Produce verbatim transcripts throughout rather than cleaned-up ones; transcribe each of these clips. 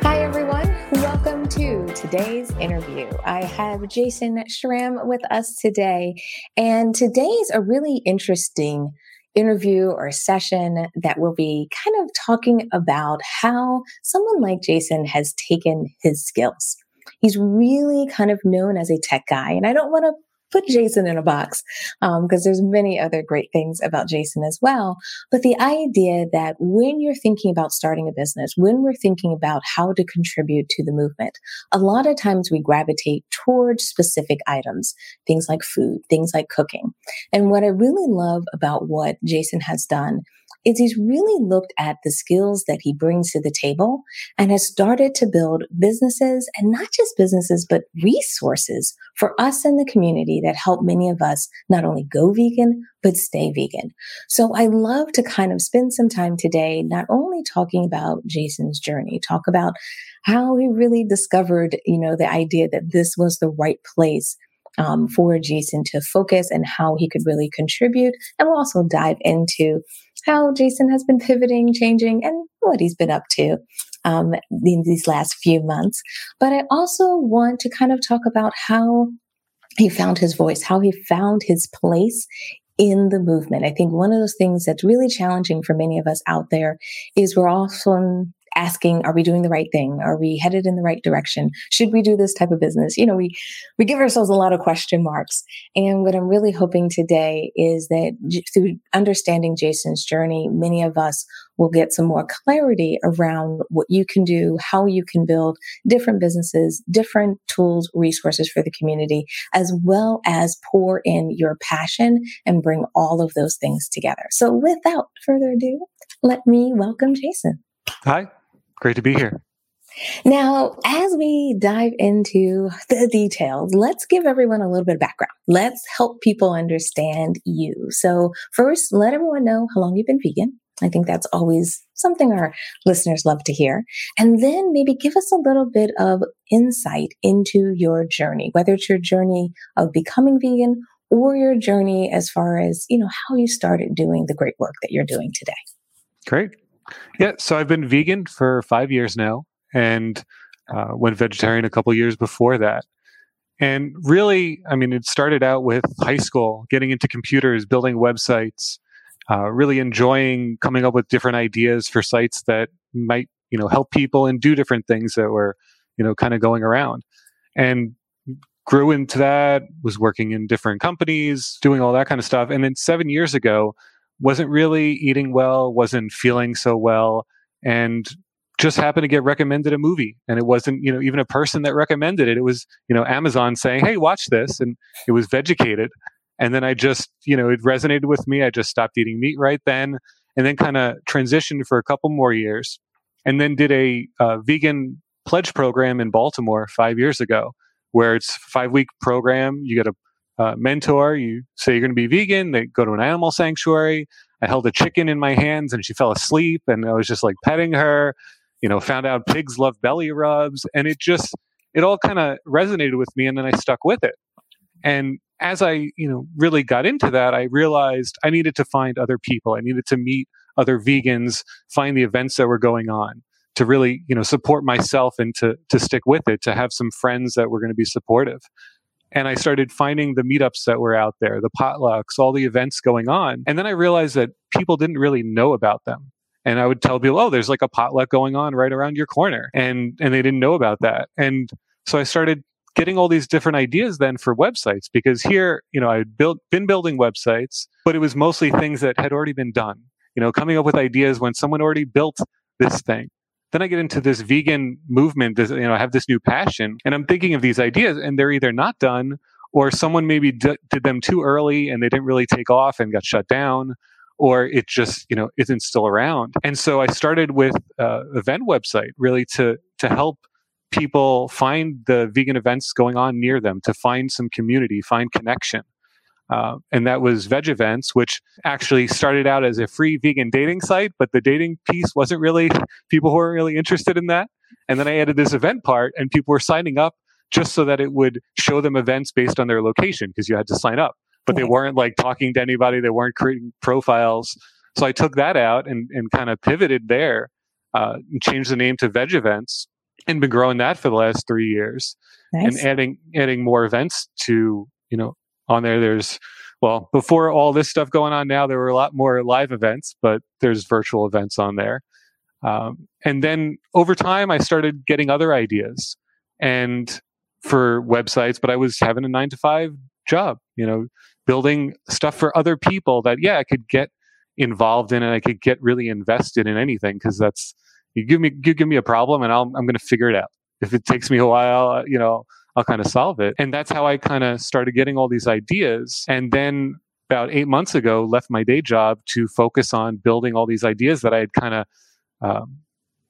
Hi, everyone. Welcome to today's interview. I have Jason Schramm with us today, and today's a really interesting interview or session that will be kind of talking about how someone like Jason has taken his skills. He's really kind of known as a tech guy, and I don't want to put Jason in a box um, because there's many other great things about Jason as well. But the idea that when you're thinking about starting a business, when we're thinking about how to contribute to the movement, a lot of times we gravitate towards specific items, things like food, things like cooking. And what I really love about what Jason has done is he's really looked at the skills that he brings to the table and has started to build businesses, and not just businesses, but resources for us in the community that help many of us not only go vegan, but stay vegan. So I love to kind of spend some time today, not only talking about Jason's journey, talk about how he really discovered, you know, the idea that this was the right place um, for Jason to focus and how he could really contribute. And we'll also dive into how Jason has been pivoting, changing, and what he's been up to um, in these last few months. But I also want to kind of talk about how he found his voice, how he found his place in the movement. I think one of those things that's really challenging for many of us out there is we're often asking, are we doing the right thing? Are we headed in the right direction? Should we do this type of business? You know, we, we give ourselves a lot of question marks. And what I'm really hoping today is that j- through understanding Jason's journey, many of us will get some more clarity around what you can do, how you can build different businesses, different tools, resources for the community, as well as pour in your passion and bring all of those things together. So without further ado, let me welcome Jason. Hi. Great to be here. Now, as we dive into the details, let's give everyone a little bit of background. Let's help people understand you. So first, let everyone know how long you've been vegan. I think that's always something our listeners love to hear. And then maybe give us a little bit of insight into your journey, whether it's your journey of becoming vegan or your journey as far as, you know, how you started doing the great work that you're doing today. Great. Yeah, so I've been vegan for five years now and uh, went vegetarian a couple years before that. And really, I mean, it started out with high school, getting into computers, building websites, uh, really enjoying coming up with different ideas for sites that might, you know, help people and do different things that were, you know, kind of going around. And grew into that, was working in different companies, doing all that kind of stuff. And then seven years ago, wasn't really eating well, wasn't feeling so well, and just happened to get recommended a movie. And it wasn't, you know, even a person that recommended it. It was, you know, Amazon saying, hey, watch this. And it was Vegucated. And then I just, you know, it resonated with me. I just stopped eating meat right then, and then kind of transitioned for a couple more years, and then did a uh, vegan pledge program in Baltimore five years ago, where it's a five-week program. You get a Uh, mentor, you say you're going to be vegan, they go to an animal sanctuary. I held a chicken in my hands and she fell asleep and I was just like petting her, you know, found out pigs love belly rubs. And it just, it all kind of resonated with me and then I stuck with it. And as I, you know, really got into that, I realized I needed to find other people. I needed to meet other vegans, find the events that were going on to really, you know, support myself and to to stick with it, to have some friends that were going to be supportive. And I started finding the meetups that were out there, the potlucks, all the events going on. And then I realized that people didn't really know about them. And I would tell people, oh, there's like a potluck going on right around your corner. And and they didn't know about that. And so I started getting all these different ideas then for websites, because here, you know, I had built, been building websites, but it was mostly things that had already been done, you know, coming up with ideas when someone already built this thing. Then I get into this vegan movement, this, you know, I have this new passion and I'm thinking of these ideas and they're either not done or someone maybe d- did them too early and they didn't really take off and got shut down, or it just, you know, isn't still around. And so I started with uh, an event website really to to help people find the vegan events going on near them, to find some community, find connection. Uh, and that was Veg Events, which actually started out as a free vegan dating site, but the dating piece wasn't really, people weren't really interested in that. And then I added this event part, and people were signing up just so that it would show them events based on their location, because you had to sign up. But they weren't like talking to anybody. They weren't creating profiles. So I took that out and, and kind of pivoted there, uh, and changed the name to Veg Events, and been growing that for the last three years nice. and adding adding more events to, you know, on there. There's, well, before all this stuff going on now, there were a lot more live events, but there's virtual events on there. Um, and then over time, I started getting other ideas and for websites, but I was having a nine to five job, you know, building stuff for other people that, yeah, I could get involved in and I could get really invested in anything, because that's, you give me, you give me a problem and I'll, I'm going to figure it out. If it takes me a while, you know, I'll kind of solve it. And that's how I kind of started getting all these ideas. And then about eight months ago, left my day job to focus on building all these ideas that I had kind of, um,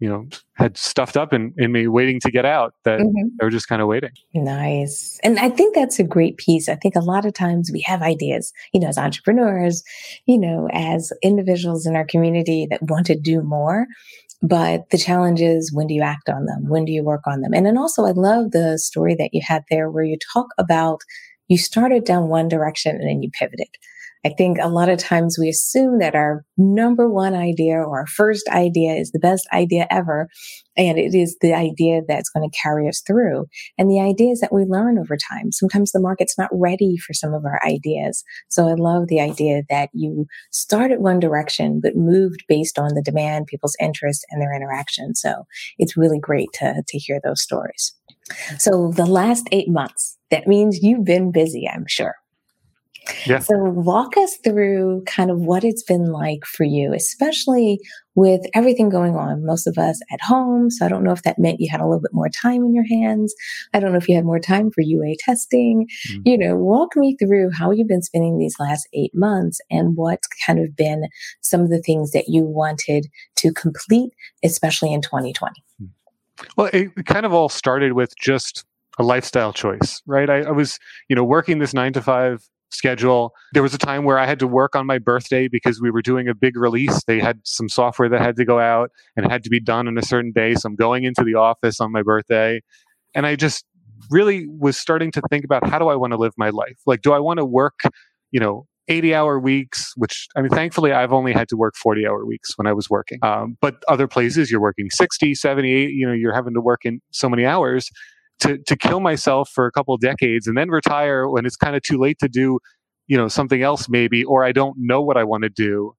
you know, had stuffed up in, in me waiting to get out, that mm-hmm. they were just kind of waiting. Nice. And I think that's a great piece. I think a lot of times we have ideas, you know, as entrepreneurs, you know, as individuals in our community that want to do more. But the challenge is, when do you act on them? When do you work on them? And then also, I love the story that you had there where you talk about you started down one direction and then you pivoted. I think a lot of times we assume that our number one idea or our first idea is the best idea ever. And it is the idea that's going to carry us through. And the idea is that we learn over time. Sometimes the market's not ready for some of our ideas. So I love the idea that you started one direction, but moved based on the demand, people's interest, and their interaction. So it's really great to, to hear those stories. So the last eight months, that means you've been busy, I'm sure. Yeah. So walk us through kind of what it's been like for you, especially with everything going on. Most of us at home. So I don't know if that meant you had a little bit more time in your hands. I don't know if you had more time for U A testing. Mm-hmm. You know, walk me through how you've been spending these last eight months and what's kind of been some of the things that you wanted to complete, especially in twenty twenty. Well, it kind of all started with just a lifestyle choice, right? I, I was, you know, working this nine to five schedule. There was a time where I had to work on my birthday because we were doing a big release. They had some software that had to go out and it had to be done on a certain day. So I'm going into the office on my birthday. And I just really was starting to think about, how do I want to live my life? Like, do I want to work, you know, eighty hour weeks, which, I mean, thankfully I've only had to work forty hour weeks when I was working. Um, but other places you're working sixty, seventy, eighty, you know, you're having to work in so many hours. To, to kill myself for a couple of decades and then retire when it's kind of too late to do, you know, something else maybe, or I don't know what I want to do.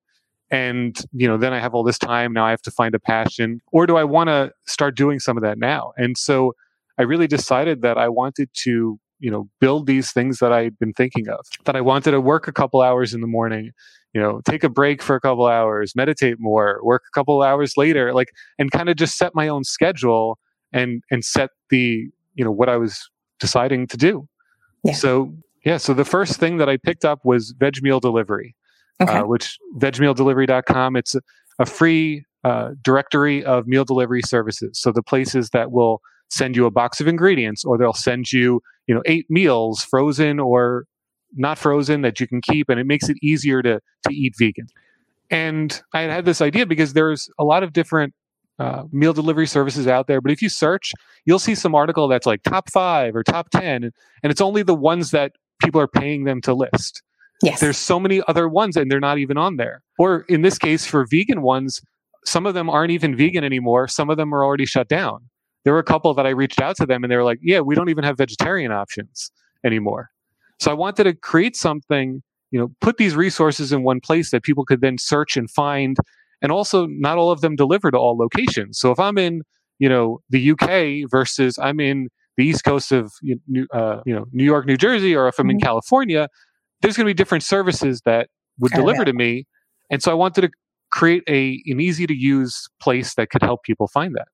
And, you know, then I have all this time. Now I have to find a passion, or do I want to start doing some of that now? And so I really decided that I wanted to, you know, build these things that I'd been thinking of, that I wanted to work a couple hours in the morning, you know, take a break for a couple hours, meditate more, work a couple hours later, like, and kind of just set my own schedule and, and set the, you know, what I was deciding to do. Yeah. So, yeah. So the first thing that I picked up was VegMeal Delivery, okay. uh, which veg meal delivery dot com. It's a, a free uh, directory of meal delivery services. So the places that will send you a box of ingredients, or they'll send you, you know, eight meals, frozen or not frozen, that you can keep. And it makes it easier to, to eat vegan. And I had this idea because there's a lot of different Uh, meal delivery services out there. But if you search, you'll see some article that's like top five or top ten. And it's only the ones that people are paying them to list. Yes. There's so many other ones and they're not even on there. Or in this case, for vegan ones, some of them aren't even vegan anymore. Some of them are already shut down. There were a couple that I reached out to them and they were like, yeah, we don't even have vegetarian options anymore. So I wanted to create something, you know, put these resources in one place that people could then search and find. And also, not all of them deliver to all locations. So if I'm in, you know, the U K versus I'm in the East Coast of, you know, uh, you know, New York, New Jersey, or if I'm in California, there's going to be different services that would deliver to me. And so I wanted to create a an easy to use place that could help people find that.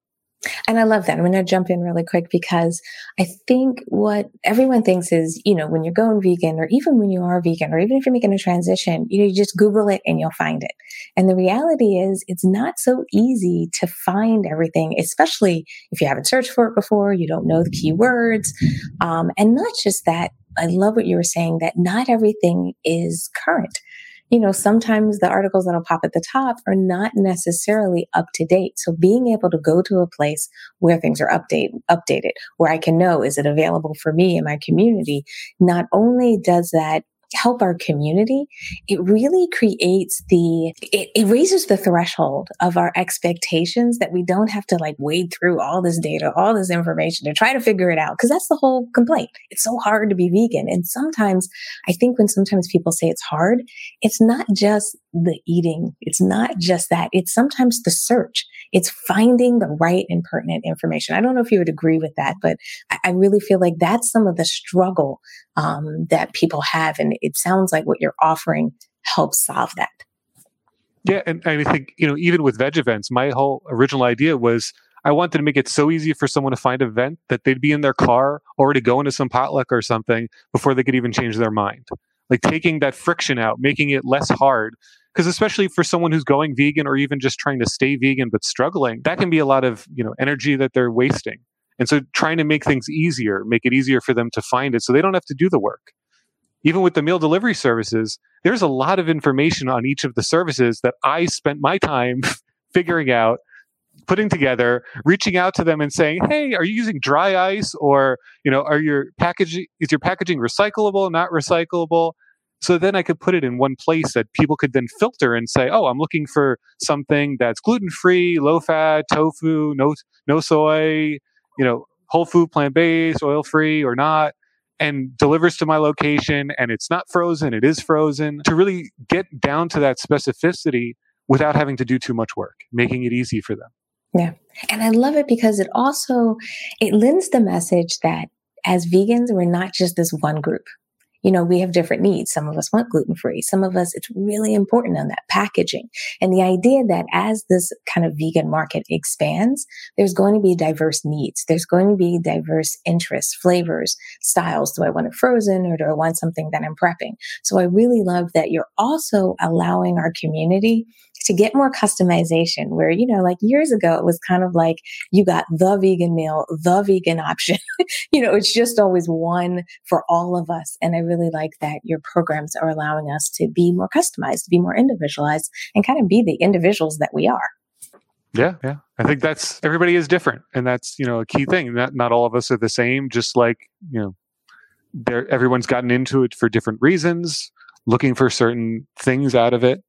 And I love that. I'm going to jump in really quick because I think what everyone thinks is, you know, when you're going vegan or even when you are vegan or even if you're making a transition, you know, you just Google it and you'll find it. And the reality is it's not so easy to find everything, especially if you haven't searched for it before, you don't know the keywords. Um, and not just that, I love what you were saying, that not everything is current. You know, sometimes the articles that'll pop at the top are not necessarily up to date. So being able to go to a place where things are update, updated, where I can know, is it available for me and my community? Not only does that help our community, it really creates the, it, it raises the threshold of our expectations that we don't have to like wade through all this data, all this information to try to figure it out. Cause that's the whole complaint. It's so hard to be vegan. And sometimes I think when sometimes people say it's hard, it's not just the eating. It's not just that. It's sometimes the search. It's finding the right and pertinent information. I don't know if you would agree with that, but I, I really feel like that's some of the struggle um, that people have. And it sounds like what you're offering helps solve that. Yeah. And I think, you know, even with Veg Events, my whole original idea was I wanted to make it so easy for someone to find an event that they'd be in their car or to go into some potluck or something before they could even change their mind. Like taking that friction out, making it less hard. Because especially for someone who's going vegan or even just trying to stay vegan but struggling, that can be a lot of, you know, energy that they're wasting. And so trying to make things easier, make it easier for them to find it so they don't have to do the work. Even with the meal delivery services, there's a lot of information on each of the services that I spent my time figuring out, putting together, reaching out to them and saying, hey, are you using dry ice? Or, you know, are your packaging, is your packaging recyclable, not recyclable? So then I could put it in one place that people could then filter and say, oh, I'm looking for something that's gluten-free, low-fat, tofu, no no soy, you know, whole food, plant-based, oil-free or not, and delivers to my location, and it's not frozen, it is frozen, to really get down to that specificity without having to do too much work, making it easy for them. Yeah. And I love it because it also, it lends the message that as vegans, we're not just this one group. You know, we have different needs. Some of us want gluten-free. Some of us, it's really important on that packaging. And the idea that as this kind of vegan market expands, there's going to be diverse needs. There's going to be diverse interests, flavors, styles. Do I want it frozen or do I want something that I'm prepping? So I really love that you're also allowing our community to get more customization where, you know, like years ago, it was kind of like you got the vegan meal, the vegan option. You know, it's just always one for all of us. And I really like that your programs are allowing us to be more customized, to be more individualized and kind of be the individuals that we are. Yeah. Yeah. I think that's, everybody is different. And that's, you know, a key thing that not all of us are the same, just like, you know, there, everyone's gotten into it for different reasons, looking for certain things out of it.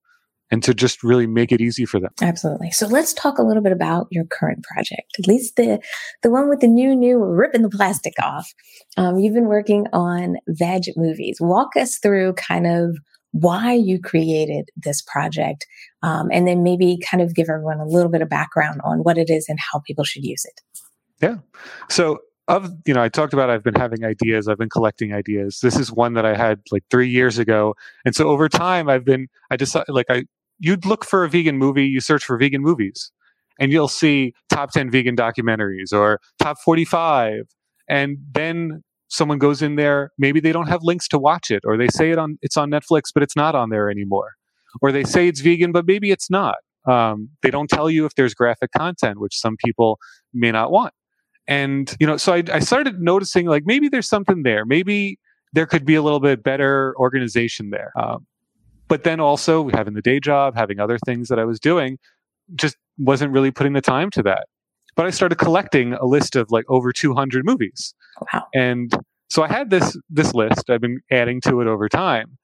And to just really make it easy for them. Absolutely. So let's talk a little bit about your current project, at least the the one with the new, new ripping the plastic off. Um, you've been working on Veg Movies. Walk us through kind of why you created this project, um, and then maybe kind of give everyone a little bit of background on what it is and how people should use it. Yeah. So of you know, I talked about I've been having ideas, I've been collecting ideas. This is one that I had like three years ago. And so over time I've been I decided like I you'd look for a vegan movie, you search for vegan movies, and you'll see top ten vegan documentaries or top forty-five. And then someone goes in there, maybe they don't have links to watch it, or they say it on it's on Netflix, but it's not on there anymore. Or they say it's vegan, but maybe it's not. Um, they don't tell you if there's graphic content, which some people may not want. And, you know, so I, I started noticing like maybe there's something there. Maybe there could be a little bit better organization there. Um, But then also having the day job, having other things that I was doing, just wasn't really putting the time to that. But I started collecting a list of like over two hundred movies. Wow. And so I had this this list. I've been adding to it over time.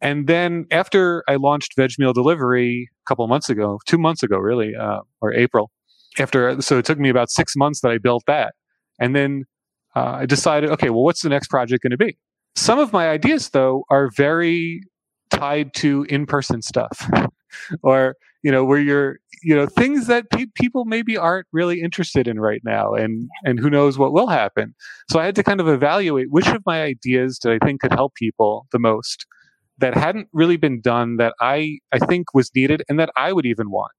And then after I launched VegMeal Delivery a couple of months ago, two months ago really, uh, or April, after, so it took me about six months that I built that. And then uh, I decided, okay, well, what's the next project going to be? Some of my ideas, though, are very tied to in-person stuff or, you know, where you're, you know, things that pe- people maybe aren't really interested in right now and, and who knows what will happen. So I had to kind of evaluate which of my ideas did I think could help people the most that hadn't really been done that I, I think was needed and that I would even want.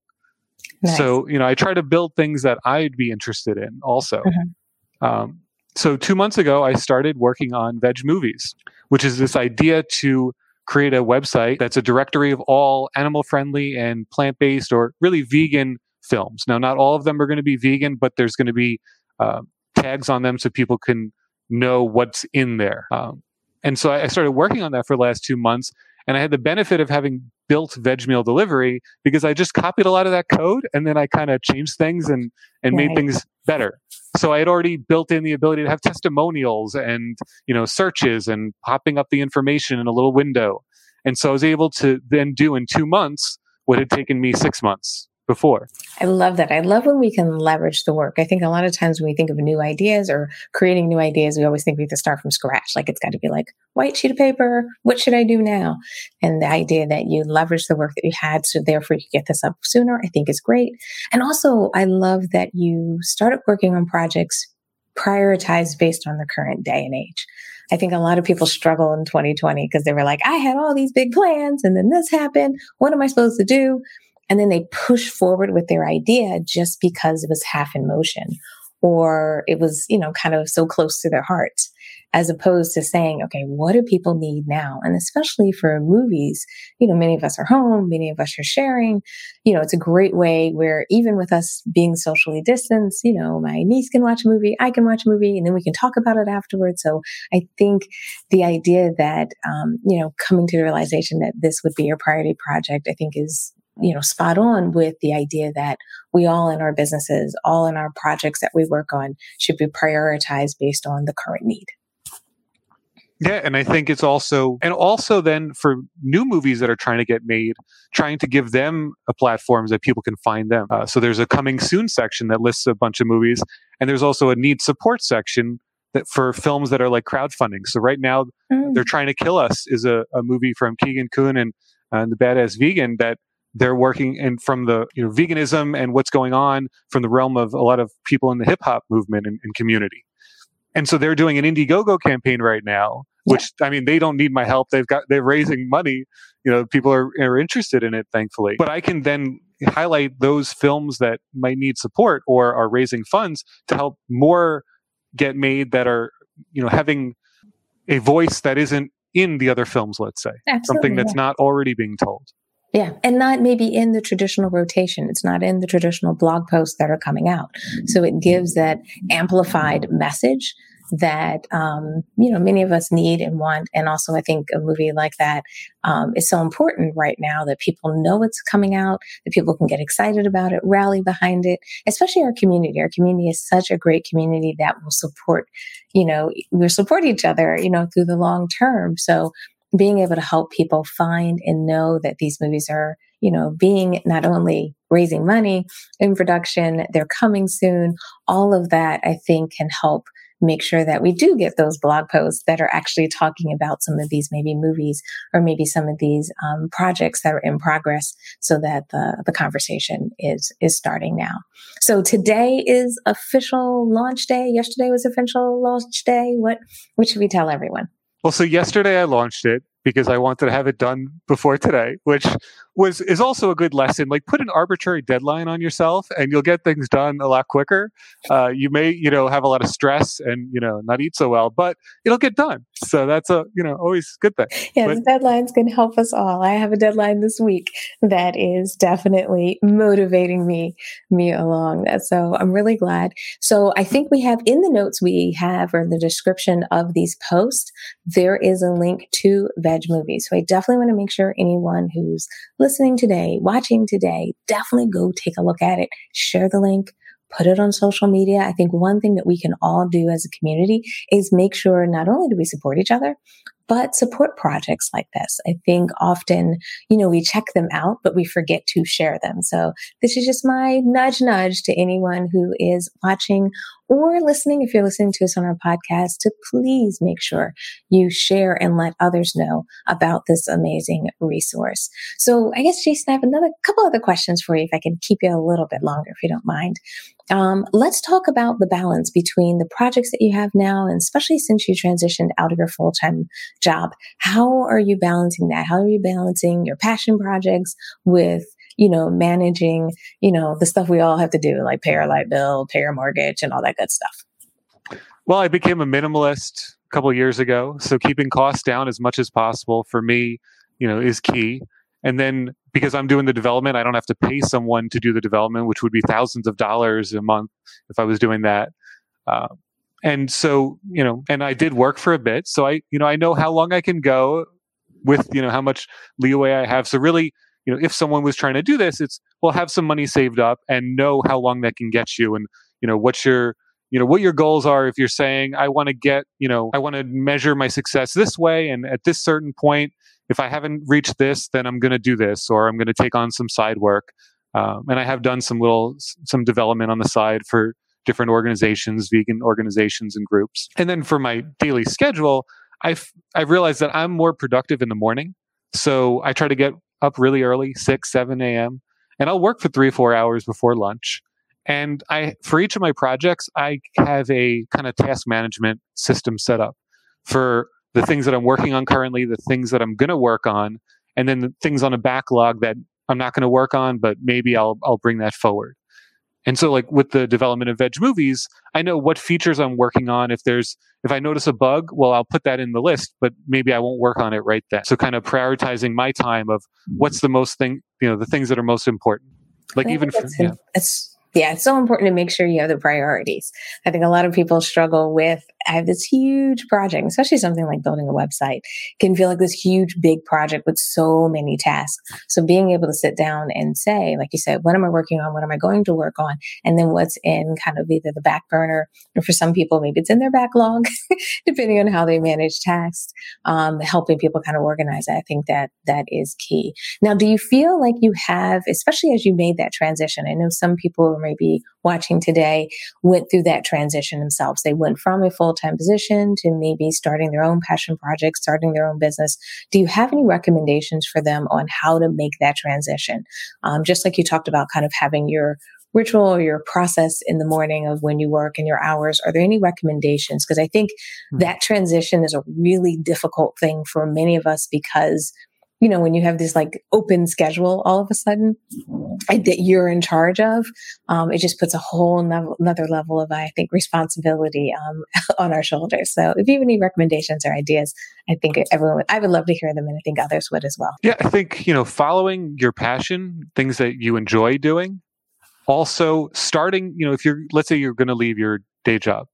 Nice. So, you know, I try to build things that I'd be interested in also. Mm-hmm. Um, so two months ago, I started working on Veg Movies, which is this idea to create a website that's a directory of all animal-friendly and plant-based or really vegan films. Now, not all of them are going to be vegan, but there's going to be uh, tags on them so people can know what's in there. Um, and so I started working on that for the last two months. And I had the benefit of having built VegMeal Delivery because I just copied a lot of that code and then I kind of changed things and, and made things better. So I had already built in the ability to have testimonials and, you know, searches and popping up the information in a little window. And so I was able to then do in two months what had taken me six months before. I love that. I love when we can leverage the work. I think a lot of times when we think of new ideas or creating new ideas, we always think we have to start from scratch. Like it's got to be like white sheet of paper. What should I do now? And the idea that you leverage the work that you had, so therefore you could get this up sooner, I think is great. And also I love that you started working on projects prioritized based on the current day and age. I think a lot of people struggle in twenty twenty because they were like, I had all these big plans and then this happened. What am I supposed to do? And then they push forward with their idea just because it was half in motion or it was, you know, kind of so close to their heart, as opposed to saying, okay, what do people need now? And especially for movies, you know, many of us are home, many of us are sharing, you know, it's a great way where even with us being socially distanced, you know, my niece can watch a movie, I can watch a movie, and then we can talk about it afterwards. So I think the idea that, um, you know, coming to the realization that this would be your priority project, I think is, you know, spot on with the idea that we all in our businesses, all in our projects that we work on should be prioritized based on the current need. Yeah. And I think it's also, and also then for new movies that are trying to get made, trying to give them a platform that people can find them. Uh, so there's a coming soon section that lists a bunch of movies. And there's also a need support section that for films that are like crowdfunding. So right now mm. They're Trying to Kill Us is a, a movie from Keegan Kuhn and, uh, and The Badass Vegan that they're working in from the, you know, veganism and what's going on from the realm of a lot of people in the hip hop movement and, and community. And so they're doing an Indiegogo campaign right now, which, yeah. I mean, they don't need my help. They've got, they're raising money. You know, people are, are interested in it, thankfully. But I can then highlight those films that might need support or are raising funds to help more get made that are, you know, having a voice that isn't in the other films, let's say. Absolutely, something that's yeah. not already being told. Yeah. And not maybe in the traditional rotation. It's not in the traditional blog posts that are coming out. So it gives that amplified message that, um, you know, many of us need and want. And also I think a movie like that, um, is so important right now that people know it's coming out, that people can get excited about it, rally behind it, especially our community. Our community is such a great community that will support, you know, we'll support each other, you know, through the long term. So being able to help people find and know that these movies are, you know, being not only raising money in production, they're coming soon. All of that, I think, can help make sure that we do get those blog posts that are actually talking about some of these maybe movies or maybe some of these um, projects that are in progress so that the, the conversation is is starting now. So today is official launch day. Yesterday was official launch day. What, what should we tell everyone? Well, so yesterday I launched it because I wanted to have it done before today, which was is also a good lesson. Like, put an arbitrary deadline on yourself and you'll get things done a lot quicker. Uh, you may, you know, have a lot of stress and, you know, not eat so well, but it'll get done. So that's a, you know, always good thing. Yeah, but deadlines can help us all. I have a deadline this week that is definitely motivating me, me along. So I'm really glad. So I think we have in the notes we have, or the description of these posts, there is a link to Veg Movies. So I definitely want to make sure anyone who's listening today, watching today, definitely go take a look at it, share the link, put it on social media. I think one thing that we can all do as a community is make sure not only do we support each other, but support projects like this. I think often, you know, we check them out, but we forget to share them. So this is just my nudge, nudge to anyone who is watching or listening. If you're listening to us on our podcast, to please make sure you share and let others know about this amazing resource. So I guess, Jason, I have another couple other questions for you if I can keep you a little bit longer, if you don't mind. Um, let's talk about the balance between the projects that you have now, and especially since you transitioned out of your full-time job. How are you balancing that? How are you balancing your passion projects with you know, managing, you know, the stuff we all have to do, like pay our light bill, pay our mortgage, and all that good stuff? Well, I became a minimalist a couple of years ago. So keeping costs down as much as possible for me, you know, is key. And then because I'm doing the development, I don't have to pay someone to do the development, which would be thousands of dollars a month if I was doing that. Uh, and so, you know, and I did work for a bit. So I, you know, I know how long I can go with, you know, how much leeway I have. So really, you know, if someone was trying to do this, it's, well, have some money saved up and know how long that can get you. And, you know, what's your, you know, what your goals are. If you're saying, I want to get, you know, I want to measure my success this way. And at this certain point, if I haven't reached this, then I'm going to do this, or I'm going to take on some side work. Um, and I have done some little, some development on the side for different organizations, vegan organizations and groups. And then for my daily schedule, I've, I've realized that I'm more productive in the morning. So I try to get up really early, six, seven a.m. and I'll work for three or four hours before lunch. And I, for each of my projects, I have a kind of task management system set up for the things that I'm working on currently, the things that I'm going to work on, and then the things on a backlog that I'm not going to work on, but maybe I'll, I'll bring that forward. And so like with the development of Veg Movies, I know what features I'm working on. If there's, if I notice a bug, well, I'll put that in the list, but maybe I won't work on it right then. So kind of prioritizing my time of what's the most thing, you know, the things that are most important. Like even for, yeah. It's, yeah, it's so important to make sure you have the priorities. I think a lot of people struggle with, I have this huge project, especially something like building a website, can feel like this huge, big project with so many tasks. So being able to sit down and say, like you said, what am I working on? What am I going to work on? And then what's in kind of either the back burner, or for some people, maybe it's in their backlog, depending on how they manage tasks, um, helping people kind of organize. I think that that is key. Now, do you feel like you have, especially as you made that transition, I know some people who maybe watching today went through that transition themselves. They went from a full time position to maybe starting their own passion project, starting their own business. Do you have any recommendations for them on how to make that transition? Um, just like you talked about kind of having your ritual or your process in the morning of when you work and your hours, are there any recommendations? Because I think mm-hmm. that transition is a really difficult thing for many of us because, you know, when you have this like open schedule, all of a sudden that you're in charge of, um, it just puts a whole no- another level of, I think, responsibility um, on our shoulders. So if you have any recommendations or ideas, I think everyone, would, I would love to hear them. And I think others would as well. Yeah, I think, you know, following your passion, things that you enjoy doing. Also starting, you know, if you're, let's say you're going to leave your day job,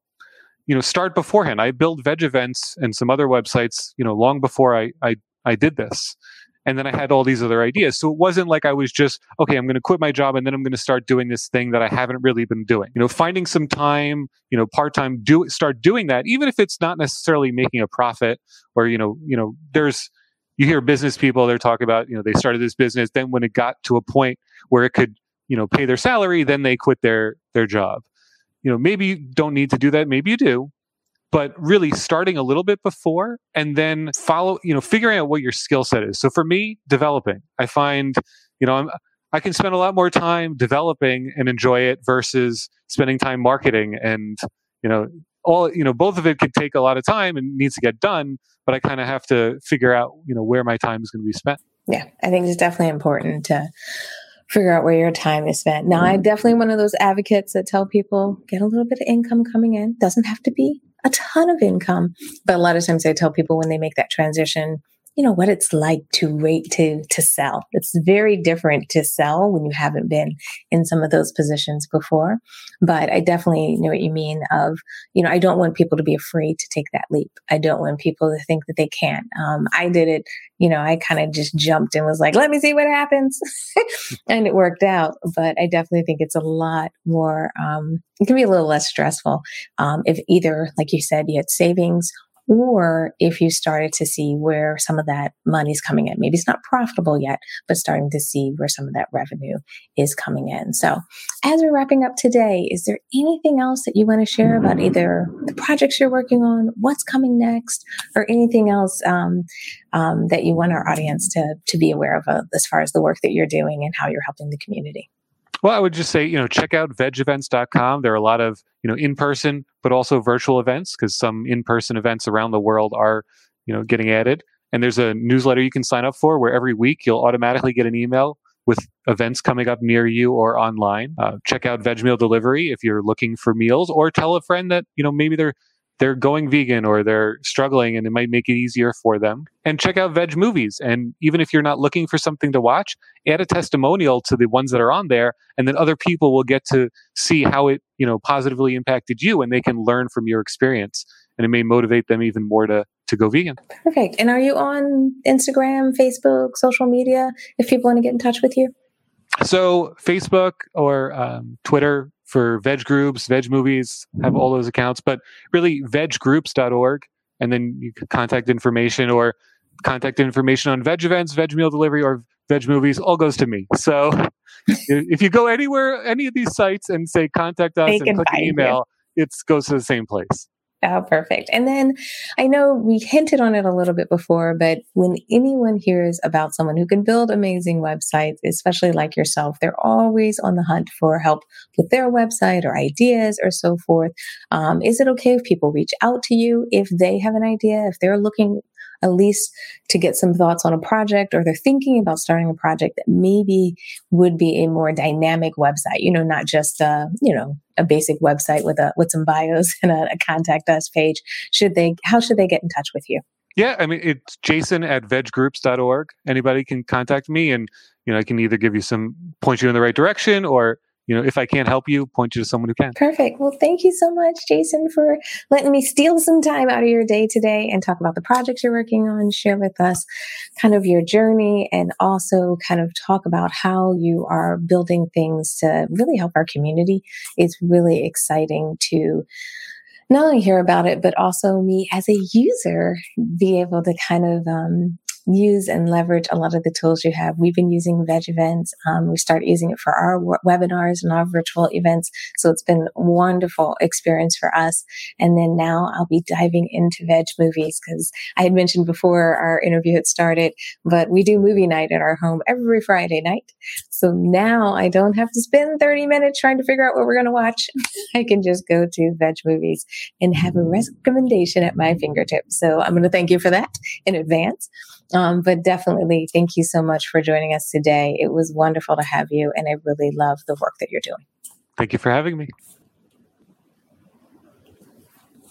you know, start beforehand. I built Veg Events and some other websites, you know, long before I, I, I did this. And then I had all these other ideas. So it wasn't like I was just, okay, I'm going to quit my job and then I'm going to start doing this thing that I haven't really been doing. You know, finding some time, you know, part-time, do start doing that, even if it's not necessarily making a profit or, you know, you know, there's, you hear business people, they're talking about, you know, they started this business. Then when it got to a point where it could, you know, pay their salary, then they quit their, their job. You know, maybe you don't need to do that. Maybe you do. But really starting a little bit before and then follow, you know, figuring out what your skill set is. So for me, developing, I find, you know, I'm, I can spend a lot more time developing and enjoy it versus spending time marketing. And, you know, all, you know, both of it could take a lot of time and needs to get done, but I kind of have to figure out, you know, where my time is going to be spent. Yeah, I think it's definitely important to figure out where your time is spent. Now, I'm definitely one of those advocates that tell people get a little bit of income coming in. Doesn't have to be a ton of income, but a lot of times I tell people when they make that transition, you know, what it's like to rate to, to sell. It's very different to sell when you haven't been in some of those positions before. But I definitely know what you mean of, you know, I don't want people to be afraid to take that leap. I don't want people to think that they can't. Um, I did it, you know, I kind of just jumped and was like, let me see what happens. And it worked out. But I definitely think it's a lot more, um, it can be a little less stressful. Um, if either, like you said, you had savings, or if you started to see where some of that money's coming in, maybe it's not profitable yet, but starting to see where some of that revenue is coming in. So as we're wrapping up today, is there anything else that you want to share about either the projects you're working on, what's coming next, or anything else um, um, that you want our audience to, to be aware of uh, as far as the work that you're doing and how you're helping the community? Well, I would just say, you know, check out veg events dot com. There are a lot of, you know, in-person, but also virtual events, because some in-person events around the world are, you know, getting added. And there's a newsletter you can sign up for where every week you'll automatically get an email with events coming up near you or online. Uh, check out VegMeal Delivery if you're looking for meals, or tell a friend that, you know, maybe they're they're going vegan or they're struggling and it might make it easier for them. And check out Veg Movies. And even if you're not looking for something to watch, add a testimonial to the ones that are on there, and then other people will get to see how it, you know, positively impacted you, and they can learn from your experience. And it may motivate them even more to, to go vegan. Perfect. And are you on Instagram, Facebook, social media, if people want to get in touch with you? So Facebook or um, Twitter for Veg Groups, Veg Movies, have all those accounts. But really, veg groups dot org, and then you can contact information or contact information on Veg Events, Veg Meal Delivery, or Veg Movies, all goes to me. So if you go anywhere, any of these sites, and say contact us and click an email, it goes to the same place. Oh, perfect. And then I know we hinted on it a little bit before, but when anyone hears about someone who can build amazing websites, especially like yourself, they're always on the hunt for help with their website or ideas or so forth. Um, is it okay if people reach out to you if they have an idea, if they're looking at least to get some thoughts on a project, or they're thinking about starting a project that maybe would be a more dynamic website, you know, not just, uh, you know, a basic website with a, with some bios and a, a contact us page. Should they, how should they get in touch with you? Yeah. I mean, it's Jason at veggroups dot org. Anybody can contact me, and, you know, I can either give you some, point you in the right direction, or, you know, if I can't help you, point you to someone who can. Perfect. Well, thank you so much, Jason, for letting me steal some time out of your day today and talk about the projects you're working on, share with us kind of your journey, and also kind of talk about how you are building things to really help our community. It's really exciting to not only hear about it, but also me as a user be able to kind of, um, use and leverage a lot of the tools you have. We've been using Veg Events. Um, we started using it for our w- webinars and our virtual events. So it's been a wonderful experience for us. And then now I'll be diving into Veg Movies, because I had mentioned before our interview had started, but we do movie night at our home every Friday night. So now I don't have to spend thirty minutes trying to figure out what we're going to watch. I can just go to Veg Movies and have a recommendation at my fingertips. So I'm going to thank you for that in advance. Um, but definitely, thank you so much for joining us today. It was wonderful to have you, and I really love the work that you're doing. Thank you for having me.